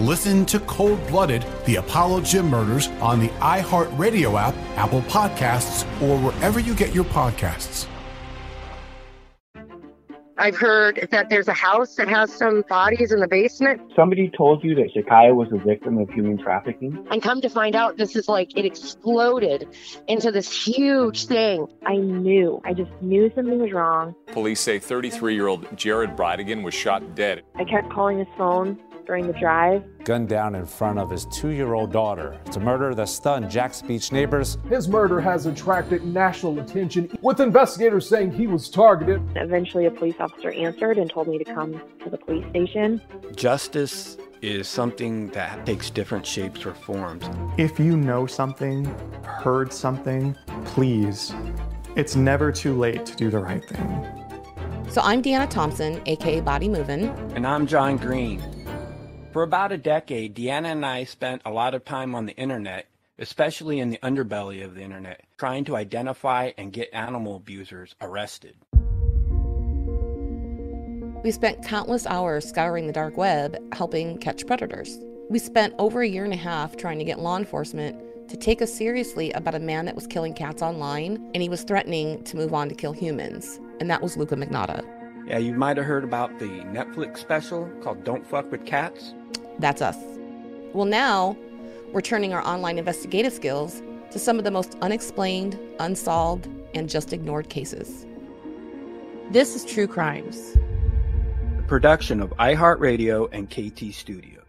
Listen to Cold Blooded, The Apollo Gym Murders on the iHeartRadio app, Apple Podcasts, or wherever you get your podcasts. I've heard that there's a house that has some bodies in the basement. Somebody told you that Shekiah was a victim of human trafficking? And come to find out, this is like it exploded into this huge thing. I just knew something was wrong. Police say 33-year-old Jared Bridegan was shot dead. I kept calling his phone during the drive. Gunned down in front of his 2-year-old daughter. It's a murder that stunned Jack's Beach neighbors. His murder has attracted national attention, with investigators saying he was targeted. Eventually, a police officer answered and told me to come to the police station. Justice is something that takes different shapes or forms. If you know something, heard something, please, it's never too late to do the right thing. So I'm Deanna Thompson, aka Body Movin'. And I'm John Green. For about a decade, Deanna and I spent a lot of time on the internet, especially in the underbelly of the internet, trying to identify and get animal abusers arrested. We spent countless hours scouring the dark web, helping catch predators. We spent over a year and a half trying to get law enforcement to take us seriously about a man that was killing cats online, and he was threatening to move on to kill humans, and that was Luca Magnotta. Yeah, you might have heard about the Netflix special called Don't Fuck With Cats. That's us. Well, now we're turning our online investigative skills to some of the most unexplained, unsolved, and just ignored cases. This is True Crimes, a production of iHeartRadio and KT Studios.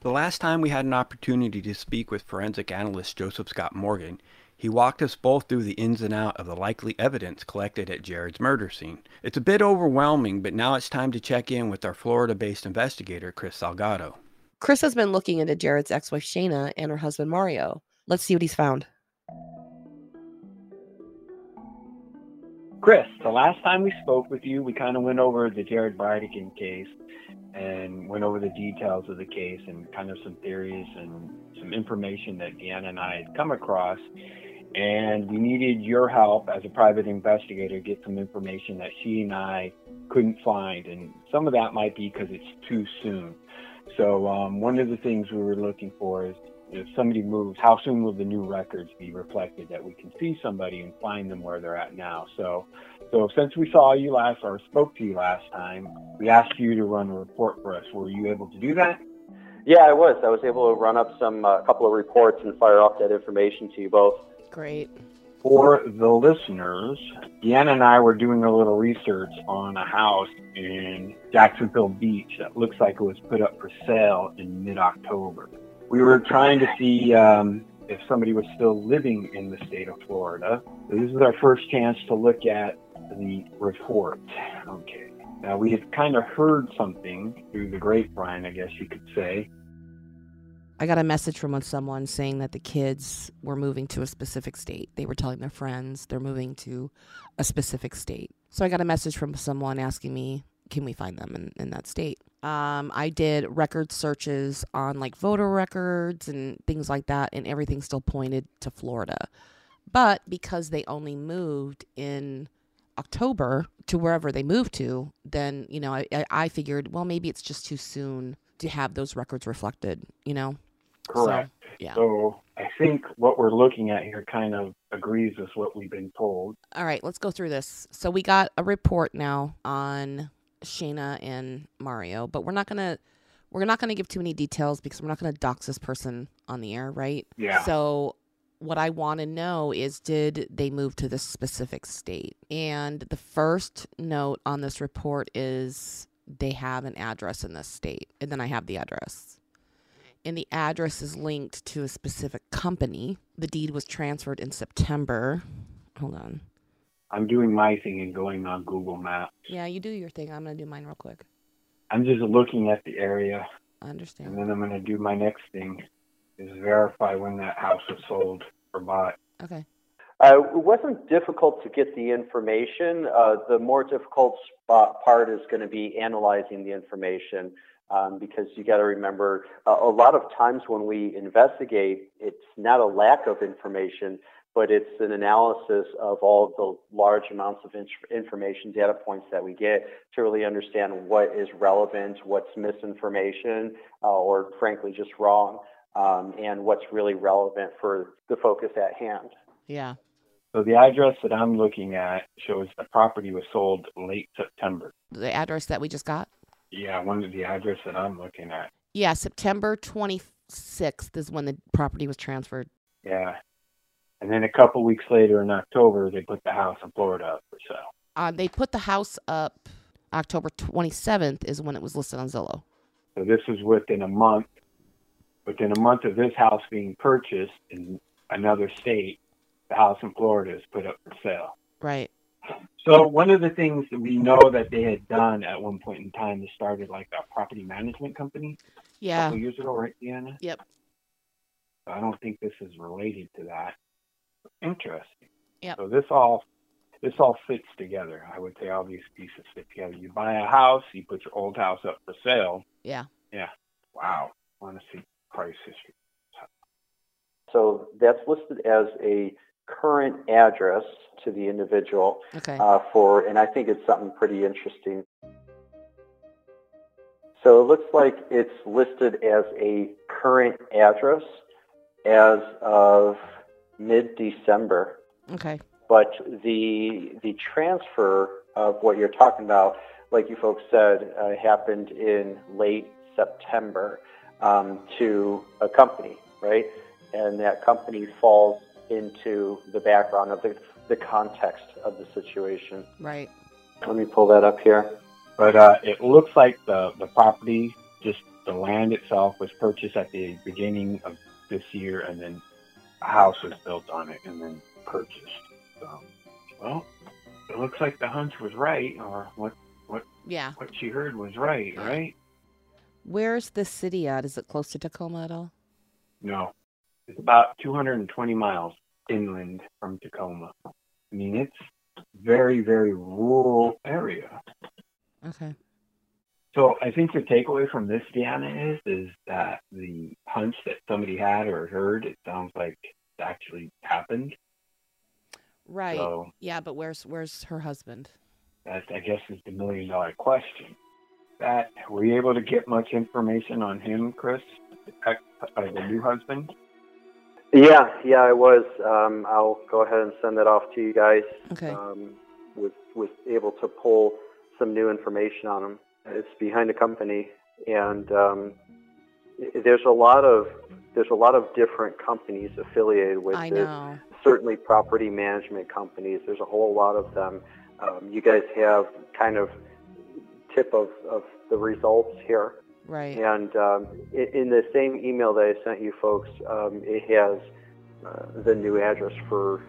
The last time we had an opportunity to speak with forensic analyst Joseph Scott Morgan, he walked us both through the ins and outs of the likely evidence collected at Jared's murder scene. It's a bit overwhelming, but now it's time to check in with our Florida-based investigator, Chris Salgado. Chris has been looking into Jared's ex-wife, Shana, and her husband, Mario. Let's see what he's found. Chris, the last time we spoke with you, we kind of went over the Jared Bridegan case and went over the details of the case and kind of some theories and some information that Deanna and I had come across. And we needed your help as a private investigator, get some information that she and I couldn't find. And some of that might be because it's too soon. So one of the things we were looking for is if somebody moves, how soon will the new records be reflected that we can see somebody and find them where they're at now? So since we saw you last or spoke to you last time, we asked you to run a report for us. Were you able to do that? Yeah, I was. I was able to run up some couple of reports and fire off that information to you both. Great. For the listeners, Deanna and I were doing a little research on a house in Jacksonville Beach that looks like it was put up for sale in mid-October. We were trying to see if somebody was still living in the state of Florida. This is our first chance to look at the report. Okay. Now, we had kind of heard something through the grapevine, I guess you could say. I got a message from someone saying that the kids were moving to a specific state. They were telling their friends they're moving to a specific state. So I got a message from someone asking me, can we find them in that state? I did record searches on like voter records and things like that, and everything still pointed to Florida. But because they only moved in October to wherever they moved to, then, you know, I figured, well, maybe it's just too soon to have those records reflected, you know? Correct. So, yeah. So I think what we're looking at here kind of agrees with what we've been told. All right, let's go through this. So we got a report now on Shana and Mario, but we're not gonna give too many details because we're not gonna dox this person on the air, right? Yeah. So what I want to know is, did they move to this specific state? And the first note on this report is they have an address in this state, and then I have the address. And the address is linked to a specific company. The deed was transferred in September. Hold on. I'm doing my thing and going on Google Maps. Yeah, you do your thing. I'm going to do mine real quick. I'm just looking at the area. I understand. And then I'm going to do my next thing, is verify when that house was sold or bought. Okay. It wasn't difficult to get the information. The more difficult part is going to be analyzing the information. Because you got to remember, a lot of times when we investigate, it's not a lack of information, but it's an analysis of all of the large amounts of information, data points that we get to really understand what is relevant, what's misinformation, or frankly just wrong, and what's really relevant for the focus at hand. Yeah. So the address that I'm looking at shows the property was sold late September. The address that we just got? Yeah, one of the address that I'm looking at. Yeah, September 26th is when the property was transferred. Yeah. And then a couple weeks later in October, they put the house in Florida up for sale. They put the house up October 27th is when it was listed on Zillow. So this was within a month. Within a month of this house being purchased in another state, the house in Florida is put up for sale. Right. So one of the things that we know that they had done at one point in time is started like a property management company. Yeah. A couple years ago, right, Deanna? Yep. So I don't think this is related to that. Interesting. Yeah. So this all fits together. I would say all these pieces fit together. You buy a house, you put your old house up for sale. Yeah. Yeah. Wow. I want to see price history. So that's listed as a current address to the individual. Okay. And I think it's something pretty interesting. So it looks like it's listed as a current address as of mid-December. Okay. But the transfer of what you're talking about, like you folks said, happened in late September to a company, right? And that company falls into the background of the context of the situation. Right. Let me pull that up here. But it looks like the property, just the land itself, was purchased at the beginning of this year, and then a house was built on it and then purchased. So, well, it looks like the hunch was right, or what she heard was right, right? Where's the city at? Is it close to Tacoma at all? No. It's about 220 miles inland from Tacoma. I mean, it's very, very rural area. Okay. So I think the takeaway from this, Deanna, is that the hunch that somebody had or heard, it sounds like it actually happened. Right. So, yeah, but where's her husband? That, I guess, is the million-dollar question. That, were you able to get much information on him, Chris, the new husband? Yeah, I was. I'll go ahead and send that off to you guys. Okay. Was able to pull some new information on him. It's behind a company, and there's a lot of different companies affiliated with this. Certainly, property management companies. There's a whole lot of them. You guys have kind of tip of the results here. Right. And in the same email that I sent you folks, it has the new address for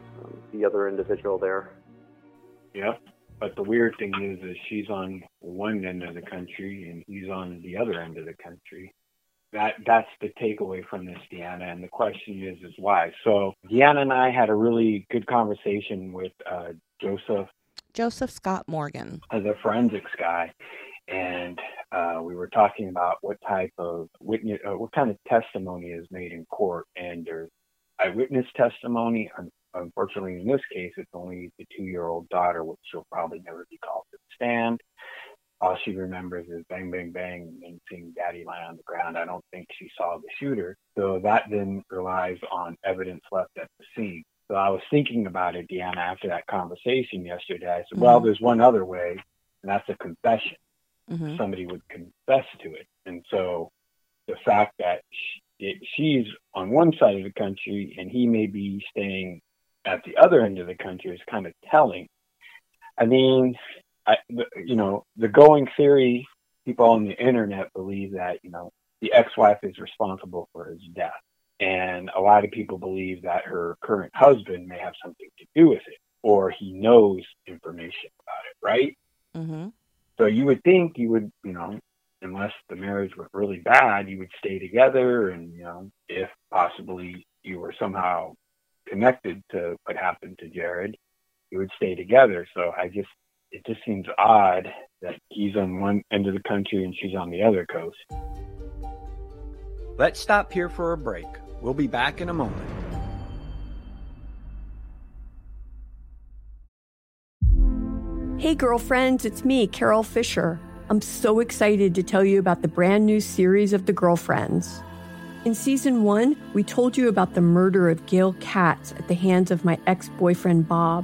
the other individual there. Yeah, but the weird thing is she's on one end of the country and he's on the other end of the country. That's the takeaway from this, Deanna, and the question is why. So Deanna and I had a really good conversation with Joseph Scott Morgan, the forensics guy, and we were talking about what type of witness, what kind of testimony is made in court, and there's eyewitness testimony. Unfortunately, in this case, it's only the 2-year-old daughter, which she'll probably never be called to the stand. All she remembers is bang, bang, bang, and seeing daddy lie on the ground. I don't think she saw the shooter. So that then relies on evidence left at the scene. So I was thinking about it, Deanna, after that conversation yesterday. I said, well, there's one other way, and that's a confession. Mm-hmm. Somebody would confess to it. And so the fact that she's on one side of the country and he may be staying at the other end of the country is kind of telling. I mean, the going theory, people on the internet believe that, you know, the ex-wife is responsible for his death. And a lot of people believe that her current husband may have something to do with it, or he knows information about it, right? Mm-hmm. So you would think you would, you know, unless the marriage went really bad, you would stay together. And, you know, if possibly you were somehow connected to what happened to Jared, you would stay together. So it just seems odd that he's on one end of the country and she's on the other coast. Let's stop here for a break. We'll be back in a moment. Hey, girlfriends, it's me, Carol Fisher. I'm so excited to tell you about the brand new series of The Girlfriends. In season 1, we told you about the murder of Gail Katz at the hands of my ex-boyfriend, Bob.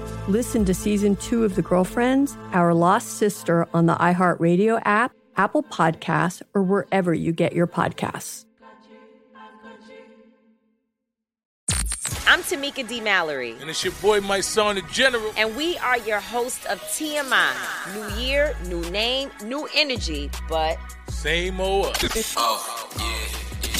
Listen to season 2 of The Girlfriends, Our Lost Sister on the iHeartRadio app, Apple Podcasts, or wherever you get your podcasts. I'm Tamika D. Mallory. And it's your boy, my son, the General. And we are your hosts of TMI. New year, new name, new energy, but... same old us. Oh, yeah.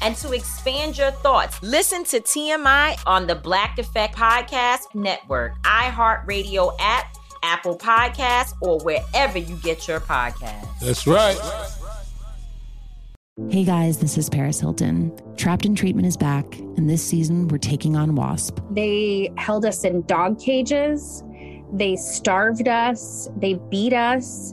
and to expand your thoughts, listen to TMI on the Black Effect Podcast Network, iHeartRadio app, Apple Podcasts, or wherever you get your podcasts. That's right. Hey guys, this is Paris Hilton. Trapped in Treatment is back, and this season we're taking on WASP. They held us in dog cages. They starved us. They beat us.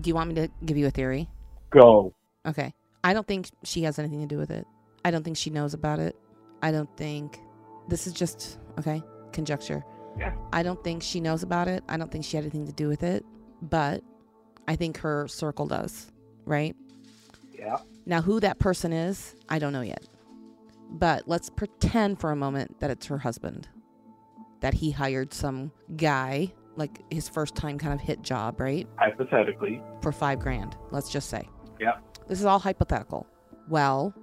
Do you want me to give you a theory? Go. Okay. I don't think she has anything to do with it. I don't think she knows about it. I don't think... This is just, okay, conjecture. Yeah. I don't think she knows about it. I don't think she had anything to do with it. But I think her circle does, right? Yeah. Now, who that person is, I don't know yet. But let's pretend for a moment that it's her husband. That he hired some guy, like his first time kind of hit job, right? Hypothetically. For $5,000, let's just say. Yeah. This is all hypothetical. Well,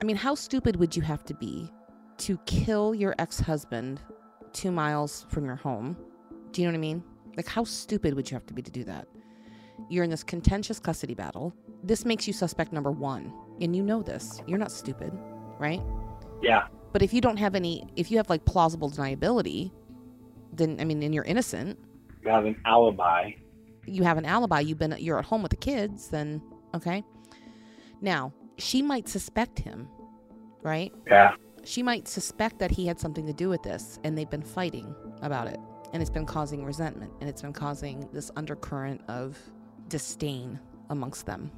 I mean, how stupid would you have to be to kill your ex-husband 2 miles from your home? Do you know what I mean? Like, how stupid would you have to be to do that? You're in this contentious custody battle. This makes you suspect number one. And you know this. You're not stupid, right? Yeah. But if you don't have any, if you have like plausible deniability, then, I mean, and you're innocent. You have an alibi. You have an alibi. You're at home with the kids, then, okay. Now, she might suspect him, right? Yeah. She might suspect that he had something to do with this, and they've been fighting about it. And it's been causing resentment, and it's been causing this undercurrent of disdain amongst them.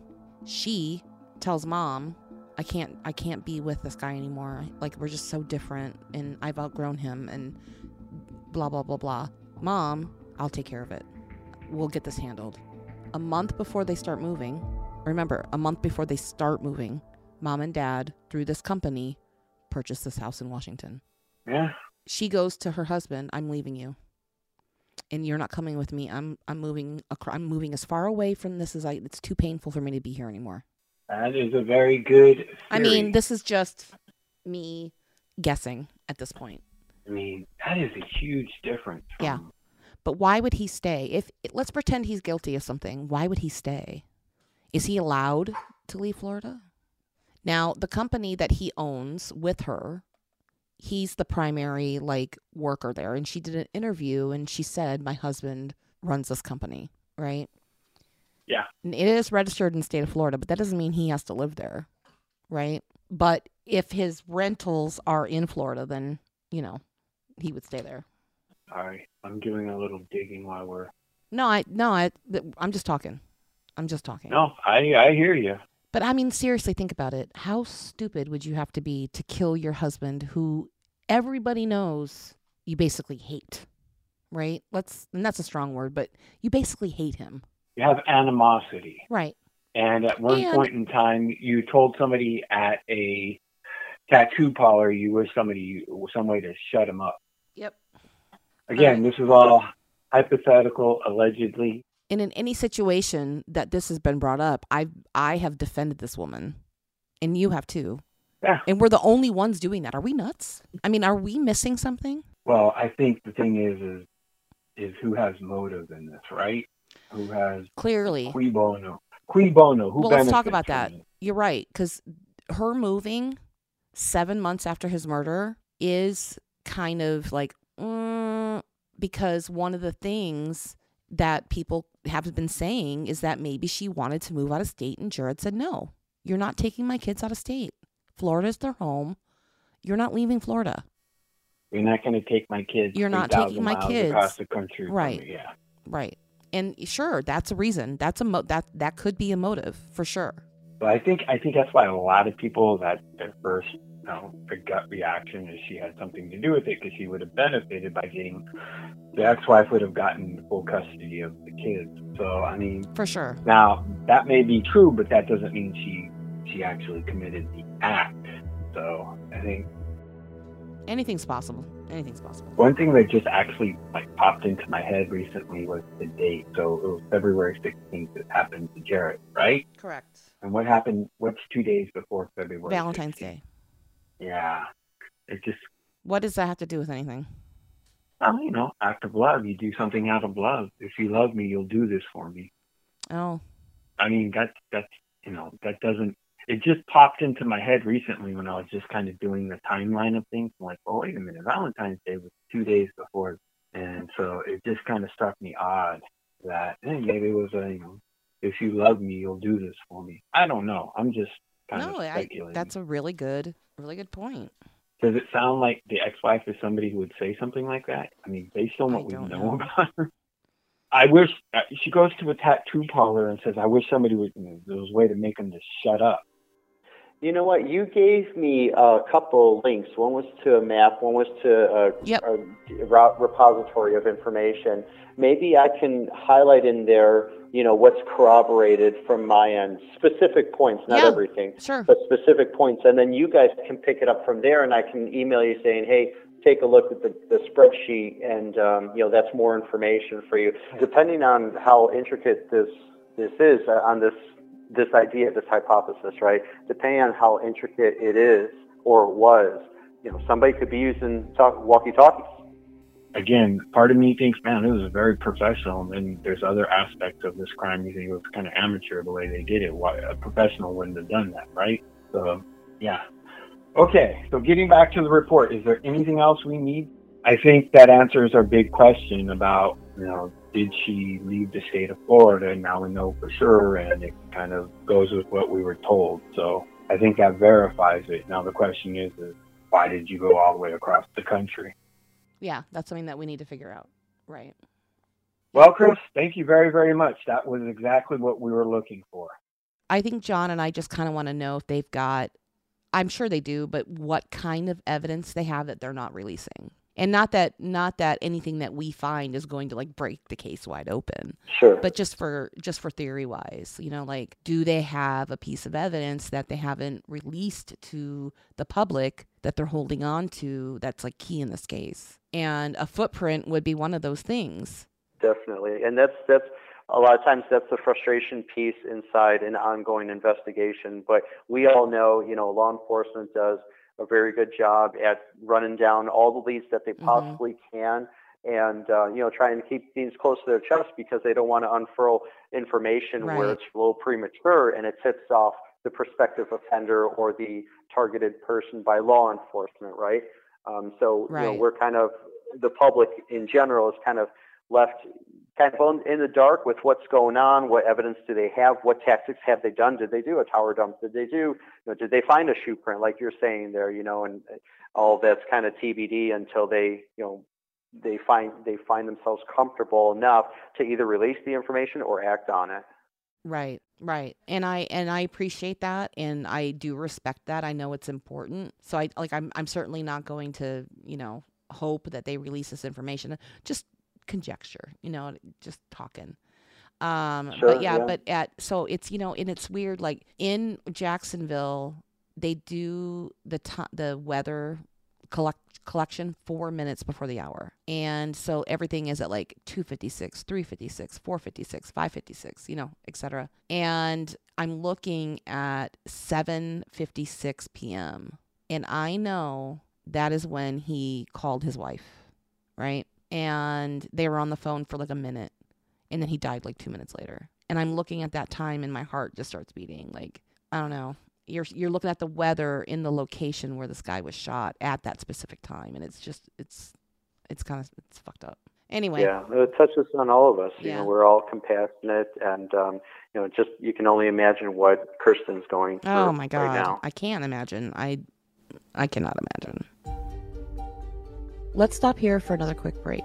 She tells mom, I can't be with this guy anymore. Like, we're just so different, and I've outgrown him, and blah, blah, blah, blah. Mom, I'll take care of it. We'll get this handled. A month before they start moving, remember, a month before they start moving, mom and dad, through this company, purchase this house in Washington. Yeah. She goes to her husband, I'm leaving you. And you're not coming with me. I'm moving as far away from this as it's too painful for me to be here anymore. That is a very good theory. I mean, this is just me guessing at this point. I mean, that is a huge difference. Yeah. But why would he stay? If let's pretend he's guilty of something, why would he stay? Is he allowed to leave Florida? Now, the company that he owns with her, he's the primary, like, worker there. And she did an interview, and she said, my husband runs this company, right? Yeah. And it is registered in the state of Florida, but that doesn't mean he has to live there, right? But if his rentals are in Florida, then, you know, he would stay there. All right. I'm doing a little digging while we're... I'm just talking. No, I hear you. But I mean, seriously, think about it. How stupid would you have to be to kill your husband, who everybody knows you basically hate, right? And that's a strong word, but you basically hate him. You have animosity. Right. And at one point in time, you told somebody at a tattoo parlor you were some way to shut him up. Yep. Again, this is all hypothetical, allegedly. And in any situation that this has been brought up, I have defended this woman, and you have too. Yeah. And we're the only ones doing that. Are we nuts? I mean, are we missing something? Well, I think the thing is who has motive in this, right? Who has clearly cui bono? Cui bono? Who? Well, let's talk about that. You're right, because her moving 7 months after his murder is kind of like because one of the things that people have been saying is that maybe she wanted to move out of state, and Jared said, no, you're not taking my kids out of state. Florida's their home. You're not leaving Florida. You're not going to take my kids. You're not taking my kids across the country. Right. From me. Yeah. Right. And sure, that's a reason. That's that could be a motive for sure. But I think that's why a lot of people that at first, you know, the gut reaction is she had something to do with it, because she would have benefited by getting the ex-wife would have gotten full custody of the kids. So, I mean, for sure. Now, that may be true, but that doesn't mean she actually committed the act. So, I think anything's possible. Anything's possible. One thing that just actually like popped into my head recently was the date. So it was February 16th that happened to Jared, right? Correct. And what happened? What's 2 days before February? Valentine's 16th? Day. Yeah. It just. What does that have to do with anything? You know, act of love. You do something out of love. If you love me, you'll do this for me. Oh. I mean, that's you know, that doesn't. It just popped into my head recently when I was just kind of doing the timeline of things. I'm like, oh, wait a minute, Valentine's Day was 2 days before, and so it just kind of struck me odd that maybe it was a, you know, if you love me, you'll do this for me. I don't know. I'm just kind of speculating. That's a really good point. Does it sound like the ex-wife is somebody who would say something like that? I mean, based on what we know about her, I wish she goes to a tattoo parlor and says, I wish somebody would, there was a way to make them just shut up. You know what? You gave me a couple links. One was to a map. One was to a repository of information. Maybe I can highlight in there, you know, what's corroborated from my end. Specific points, not everything, but specific points. And then you guys can pick it up from there, and I can email you saying, hey, take a look at the spreadsheet, and, you know, that's more information for you. Depending on how intricate this is, on this idea, this hypothesis, right? Depending on how intricate it is or was, you know, somebody could be using walkie-talkies. Again, part of me thinks, man, it was very professional, and there's other aspects of this crime. You think it was kind of amateur the way they did it. Why a professional wouldn't have done that, right? So, yeah. Okay, so getting back to the report, is there anything else we need? I think that answers our big question about, you know, did she leave the state of Florida? And now we know for sure, and it kind of goes with what we were told. So I think that verifies it. Now the question is why did you go all the way across the country? Yeah, that's something that we need to figure out, right? Well, Chris, thank you very, very much. That was exactly what we were looking for. I think John and I just kind of want to know if they've got, I'm sure they do, but what kind of evidence they have that they're not releasing. And not that anything that we find is going to like break the case wide open. Sure. But just for theory wise, you know, like, do they have a piece of evidence that they haven't released to the public that they're holding on to that's like key in this case? And a footprint would be one of those things. Definitely. And that's a lot of times that's the frustration piece inside an ongoing investigation. But we all know, you know, law enforcement does a very good job at running down all the leads that they possibly can, and, you know, trying to keep things close to their chest because they don't want to unfurl information where it's a little premature and it tips off the prospective offender or the targeted person by law enforcement, right? You know, we're kind of, the public in general is kind of left kind of in the dark with what's going on. What evidence do they have? What tactics have they done? Did they do a tower dump? Did they do, you know, did they find a shoe print like you're saying there, you know, and all that's kind of TBD until they, you know, they find themselves comfortable enough to either release the information or act on it. Right. Right. And I appreciate that. And I do respect that. I know it's important. So I'm certainly not going to, you know, hope that they release this information. Just conjecture, you know, just talking. So it's, you know, and it's weird, like in Jacksonville, they do the weather collection 4 minutes before the hour. And so everything is at like 2:56, 3:56, 4:56, 5:56, you know, etc. And I'm looking at 7:56 p.m. and I know that is when he called his wife, right? And they were on the phone for like a minute, and then he died like 2 minutes later. And I'm looking at that time and my heart just starts beating. Like, I don't know. You're looking at the weather in the location where this guy was shot at that specific time. And it's just, it's fucked up. Anyway. Yeah. It touches on all of us. Yeah. You know, we're all compassionate, and, you know, just, you can only imagine what Kirsten's going through. Oh my God. Right now. I can't imagine. I cannot imagine. Let's stop here for another quick break.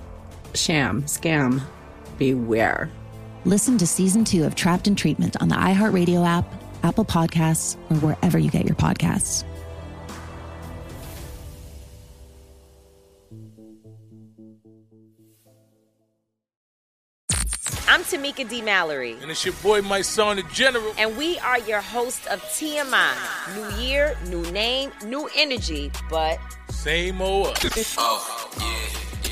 sham, scam, beware. Listen to Season 2 of Trapped in Treatment on the iHeartRadio app, Apple Podcasts, or wherever you get your podcasts. I'm Tamika D. Mallory. And it's your boy, my son, the General. And we are your hosts of TMI. New year, new name, new energy, but... same old us. Oh, yeah.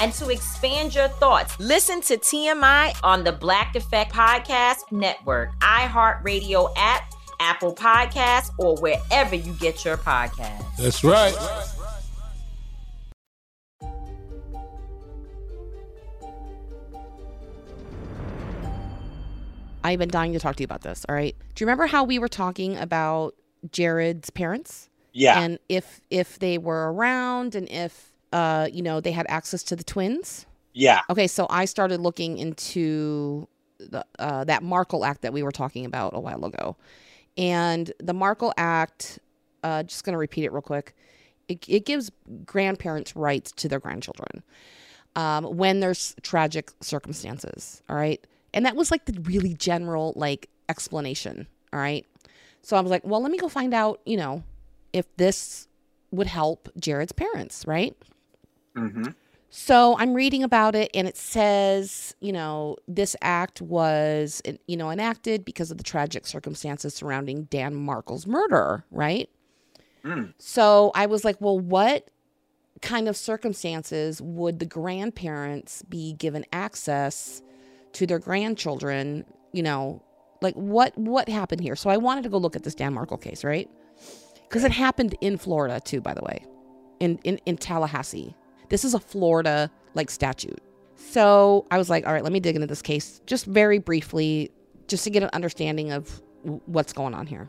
and to expand your thoughts, listen to TMI on the Black Effect Podcast Network, iHeartRadio app, Apple Podcasts, or wherever you get your podcasts. That's right. I've been dying to talk to you about this, all right? Do you remember how we were talking about Jared's parents? Yeah. And if they were around and if, they had access to the twins? Yeah. Okay, so I started looking into that Markel Act that we were talking about a while ago. And the Markel Act, just going to repeat it real quick, it gives grandparents rights to their grandchildren when there's tragic circumstances, all right? And that was like the really general explanation. All right. So I was like, well, let me go find out, if this would help Jared's parents. Right. Mm-hmm. So I'm reading about it and it says, this act was, enacted because of the tragic circumstances surrounding Dan Markel's murder. Right. Mm. So I was like, well, what kind of circumstances would the grandparents be given access to their grandchildren, what happened here? So I wanted to go look at this Dan Markel case, right? Because it happened in Florida too, by the way, in Tallahassee. This is a Florida statute. So I was like, all right, let me dig into this case just very briefly, just to get an understanding of what's going on here.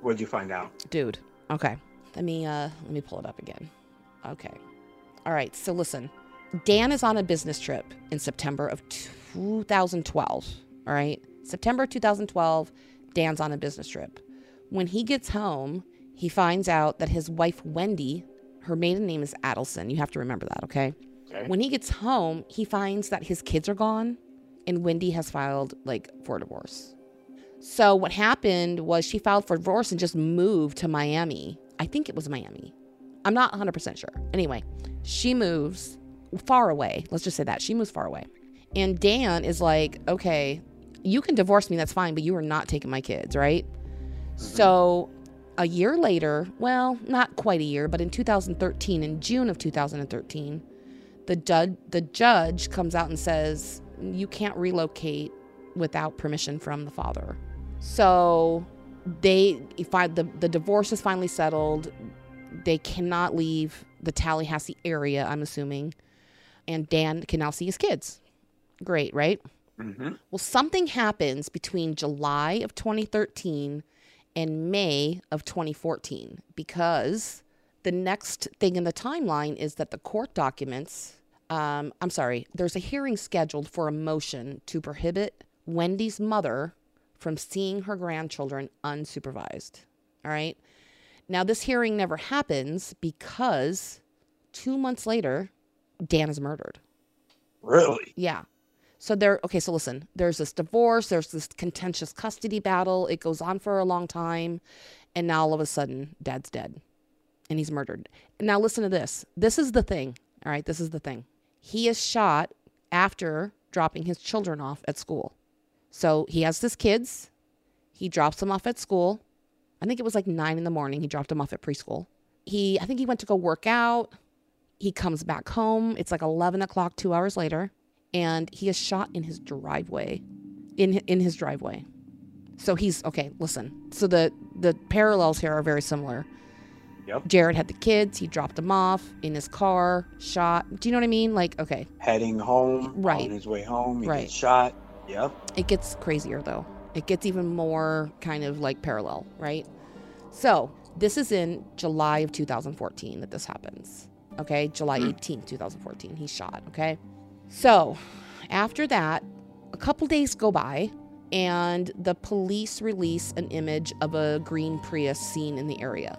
What'd you find out, dude? Okay, let me pull it up again. Okay, all right. So listen, Dan is on a business trip in September of 2012, all right? September 2012, Dan's on a business trip. When he gets home, he finds out that his wife, Wendy, her maiden name is Adelson. You have to remember that, okay? Okay. When he gets home, he finds that his kids are gone and Wendy has filed for divorce. So what happened was she filed for divorce and just moved to Miami. I think it was Miami. I'm not 100% sure. Anyway, she moves far away. Let's just say that. She moves far away. And Dan is like, okay, you can divorce me, that's fine, but you are not taking my kids, right? So a year later, well, not quite a year, but in 2013, in June of 2013, the judge comes out and says, you can't relocate without permission from the father. So the divorce is finally settled. They cannot leave the Tallahassee area, I'm assuming. And Dan can now see his kids. Great, right? Mm-hmm. Well, something happens between July of 2013 and May of 2014, because the next thing in the timeline is that the court documents, there's a hearing scheduled for a motion to prohibit Wendy's mother from seeing her grandchildren unsupervised. All right. Now, this hearing never happens because 2 months later, Dan is murdered. Really? Yeah. So listen, there's this divorce, there's this contentious custody battle. It goes on for a long time. And now all of a sudden, Dad's dead and he's murdered. Now, listen to this. This is the thing. All right. This is the thing. He is shot after dropping his children off at school. So he has his kids. He drops them off at school. I think it was like 9 a.m. He dropped him off at preschool. I think he went to go work out. He comes back home. It's like 11 o'clock, 2 hours later. And he is shot in his driveway. In his driveway. So he's, okay, listen. So the parallels here are very similar. Yep. Jared had the kids. He dropped them off in his car, shot. Do you know what I mean? Like, okay. Heading home. Right. On his way home. He gets shot. Yep. It gets crazier, though. It gets even more kind of like parallel, right? So this is in July of 2014 that this happens. Okay, July 18th, 2014, he's shot, okay? So after that, a couple days go by, and the police release an image of a green Prius seen in the area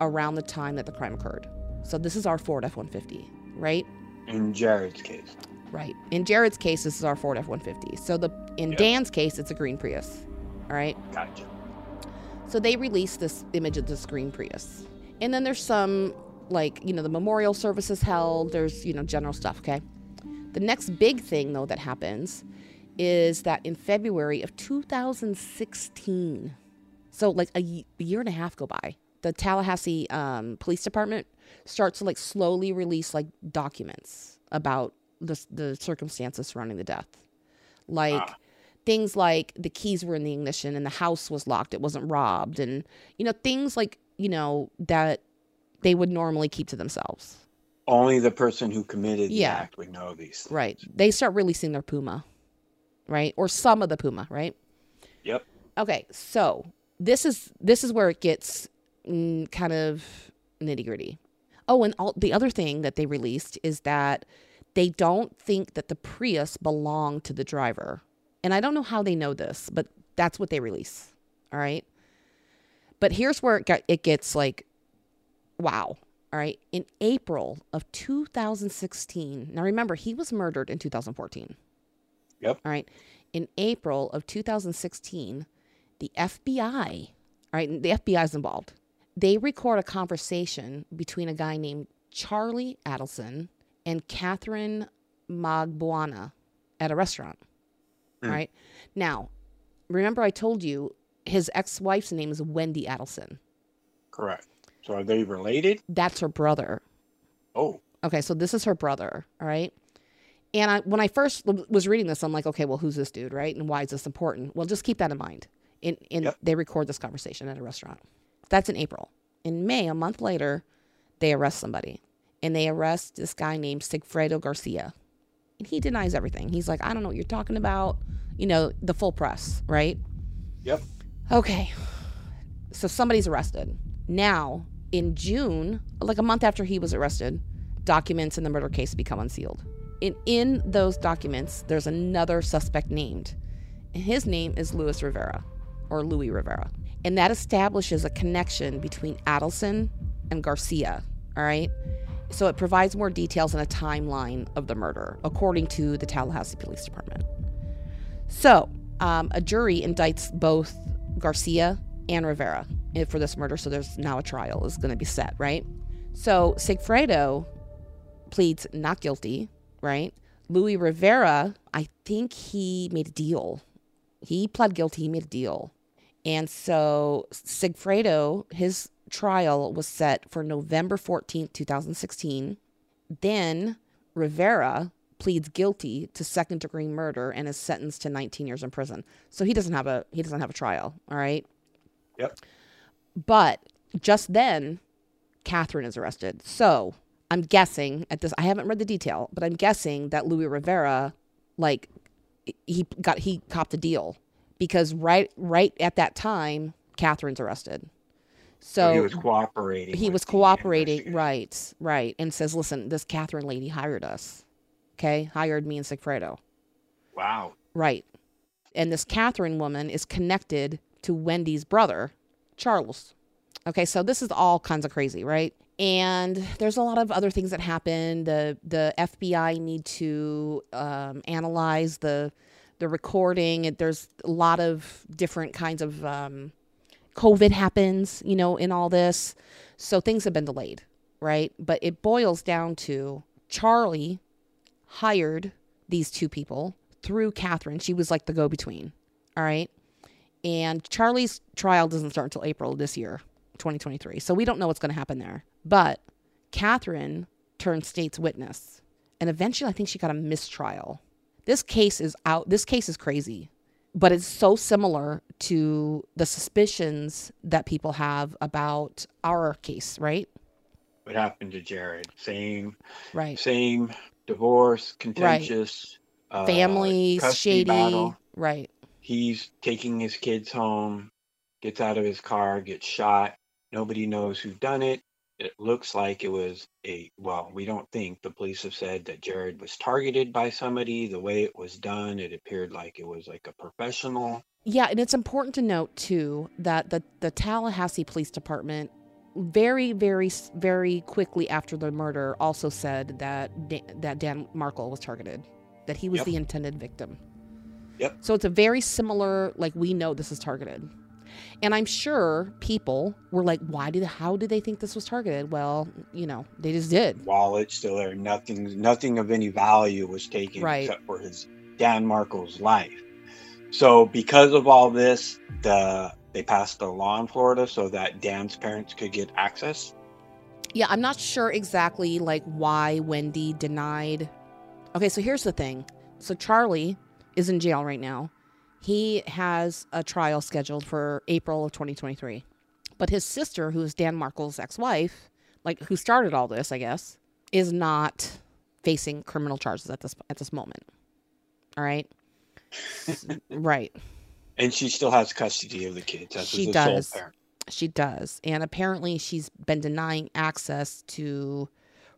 around the time that the crime occurred. So this is our Ford F-150, right? In Jared's case. Right. In Jared's case, this is our Ford F-150. So Dan's case, it's a green Prius, all right? Gotcha. So they released this image of this green Prius. And then there's some... like, you know, the memorial service is held. There's, you know, general stuff, okay? The next big thing, though, that happens is that in February of 2016, so, like, a year and a half go by, the Tallahassee Police Department starts to, like, slowly release, like, documents about the circumstances surrounding the death. Like... ah. Things like the keys were in the ignition and the house was locked. It wasn't robbed. And, you know, things like, you know, that... they would normally keep to themselves. Only the person who committed the act would know these things. Right. They start releasing their Puma, right? Or some of the Puma, right? Yep. Okay, so this is where it gets kind of nitty-gritty. Oh, and the other thing that they released is that they don't think that the Prius belonged to the driver. And I don't know how they know this, but that's what they release, all right? But here's where it gets like, wow. All right. In April of 2016. Now, remember, he was murdered in 2014. Yep. All right. In April of 2016, the FBI, all right, the FBI is involved. They record a conversation between a guy named Charlie Adelson and Catherine Magbuana at a restaurant. All right. Now, remember I told you his ex-wife's name is Wendy Adelson. Correct. So are they related? That's her brother. Oh. Okay, so this is her brother, all right? And when I first was reading this, I'm like, okay, well, who's this dude, right? And why is this important? Well, just keep that in mind. They record this conversation at a restaurant. That's in April. In May, a month later, they arrest somebody. And they arrest this guy named Sigfredo Garcia. And he denies everything. He's like, I don't know what you're talking about. You know, the full press, right? Yep. Okay. So somebody's arrested. Now... in June, like a month after he was arrested, documents in the murder case become unsealed. And in those documents, there's another suspect named. And his name is Luis Rivera. And that establishes a connection between Adelson and Garcia, all right? So it provides more details and a timeline of the murder, according to the Tallahassee Police Department. So a jury indicts both Garcia and Rivera for this murder, so there's now a trial is going to be set, right? So Sigfredo pleads not guilty, right? Luis Rivera, I think he made a deal. He pled guilty, he made a deal. And so Sigfredo, his trial was set for November 14th, 2016. Then Rivera pleads guilty to second-degree murder and is sentenced to 19 years in prison. So he doesn't have a trial, all right? Yep. But just then, Catherine is arrested. So I'm guessing at this, I haven't read the detail, but I'm guessing that Luis Rivera, like, he copped a deal because right at that time, Catherine's arrested. So he was cooperating. He was cooperating. Right. Right. And says, listen, this Catherine lady hired us. Okay. Hired me and Sigfredo. Wow. Right. And this Catherine woman is connected to Wendy's brother, Charles. Okay. So this is all kinds of crazy. Right. And there's a lot of other things that happen. The FBI need to analyze the recording. And there's a lot of different kinds of COVID happens, you know, in all this. So things have been delayed, right? But it boils down to Charlie hired these two people through Catherine. She was like the go-between, all right? And Charlie's trial doesn't start until April this year, 2023. So we don't know what's going to happen there. But Catherine turned state's witness. And eventually I think she got a mistrial. This case is out. This case is crazy. But it's so similar to the suspicions that people have about our case, right? What happened to Jared? Same, right? Same divorce, contentious, right. Families, shady, battle. Right? He's taking his kids home, gets out of his car, gets shot. Nobody knows who done it. It looks like it was we don't think, the police have said that Jared was targeted by somebody. The way it was done, it appeared like it was like a professional. Yeah, and it's important to note, too, that the Tallahassee Police Department very, very, very quickly after the murder also said that Dan Markel was targeted, that he was the intended victim. Yep. So it's a very similar, like, we know this is targeted. And I'm sure people were like, how did they think this was targeted? Well, you know, they just did. Wallet still there. Nothing of any value was taken, right, except for his Dan Markel's life. So because of all this, they passed a law in Florida so that Dan's parents could get access. Yeah, I'm not sure exactly like why Wendy denied. Okay, so here's the thing. So Charlie is in jail right now. He has a trial scheduled for April of 2023. But his sister, who is Dan Markel's ex-wife, like who started all this, I guess, is not facing criminal charges at this moment. All right? Right. And she still has custody of the kids. She does. She does. And apparently she's been denying access to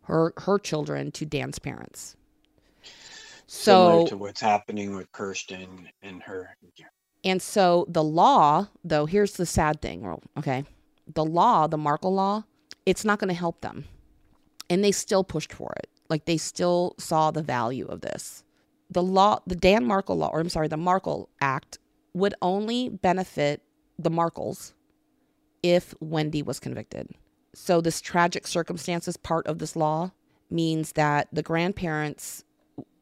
her children to Dan's parents. Similar to what's happening with Kirsten and her. Yeah. And so the law, though, here's the sad thing, okay? The law, the Markel law, it's not going to help them. And they still pushed for it. Like, they still saw the value of this. The law, the Markel Act would only benefit the Markels if Wendy was convicted. So this tragic circumstances part of this law means that the grandparents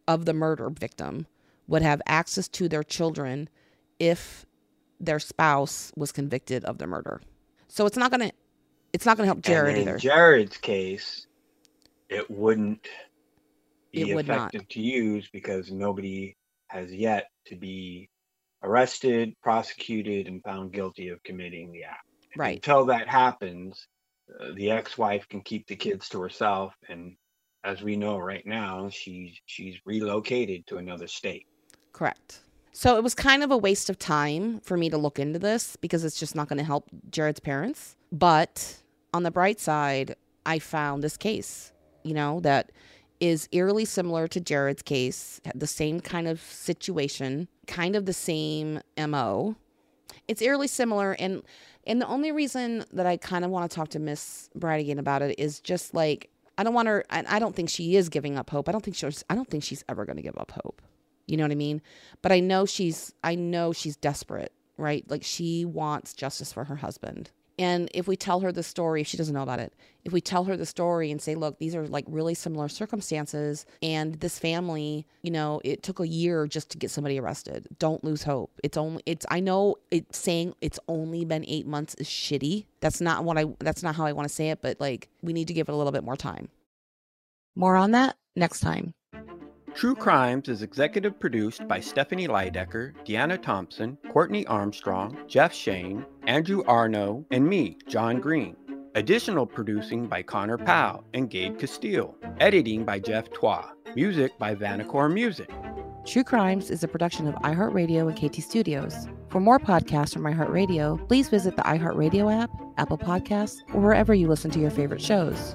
of the murder victim would have access to their children if their spouse was convicted of the murder. So it's not gonna help Jared either. In Jared's case, it wouldn't be effective to use because nobody has yet to be arrested, prosecuted, and found guilty of committing the act. Right. Until that happens, the ex-wife can keep the kids to herself, and as we know right now, she's relocated to another state. Correct. So it was kind of a waste of time for me to look into this because it's just not going to help Jared's parents. But on the bright side, I found this case, you know, that is eerily similar to Jared's case, the same kind of situation, kind of the same MO. It's eerily similar. And the only reason that I kind of want to talk to Miss Bridegan about it is just like, I don't want her, and I don't think she is giving up hope. I don't think she's ever going to give up hope. You know what I mean? But I know she's desperate, right? Like, she wants justice for her husband. And if we tell her the story, if she doesn't know about it, if we tell her the story and say, look, these are like really similar circumstances, and this family, you know, it took a year just to get somebody arrested. Don't lose hope. I know it's saying it's only been 8 months is shitty. That's not how I want to say it, but like, we need to give it a little bit more time. More on that next time. True Crimes is executive produced by Stephanie Lidecker, Deanna Thompson, Courtney Armstrong, Jeff Shane, Andrew Arno, and me, John Green. Additional producing by Connor Powell and Gabe Castile. Editing by Jeff Twa. Music by Vanacore Music. True Crimes is a production of iHeartRadio and KT Studios. For more podcasts from iHeartRadio, please visit the iHeartRadio app, Apple Podcasts, or wherever you listen to your favorite shows.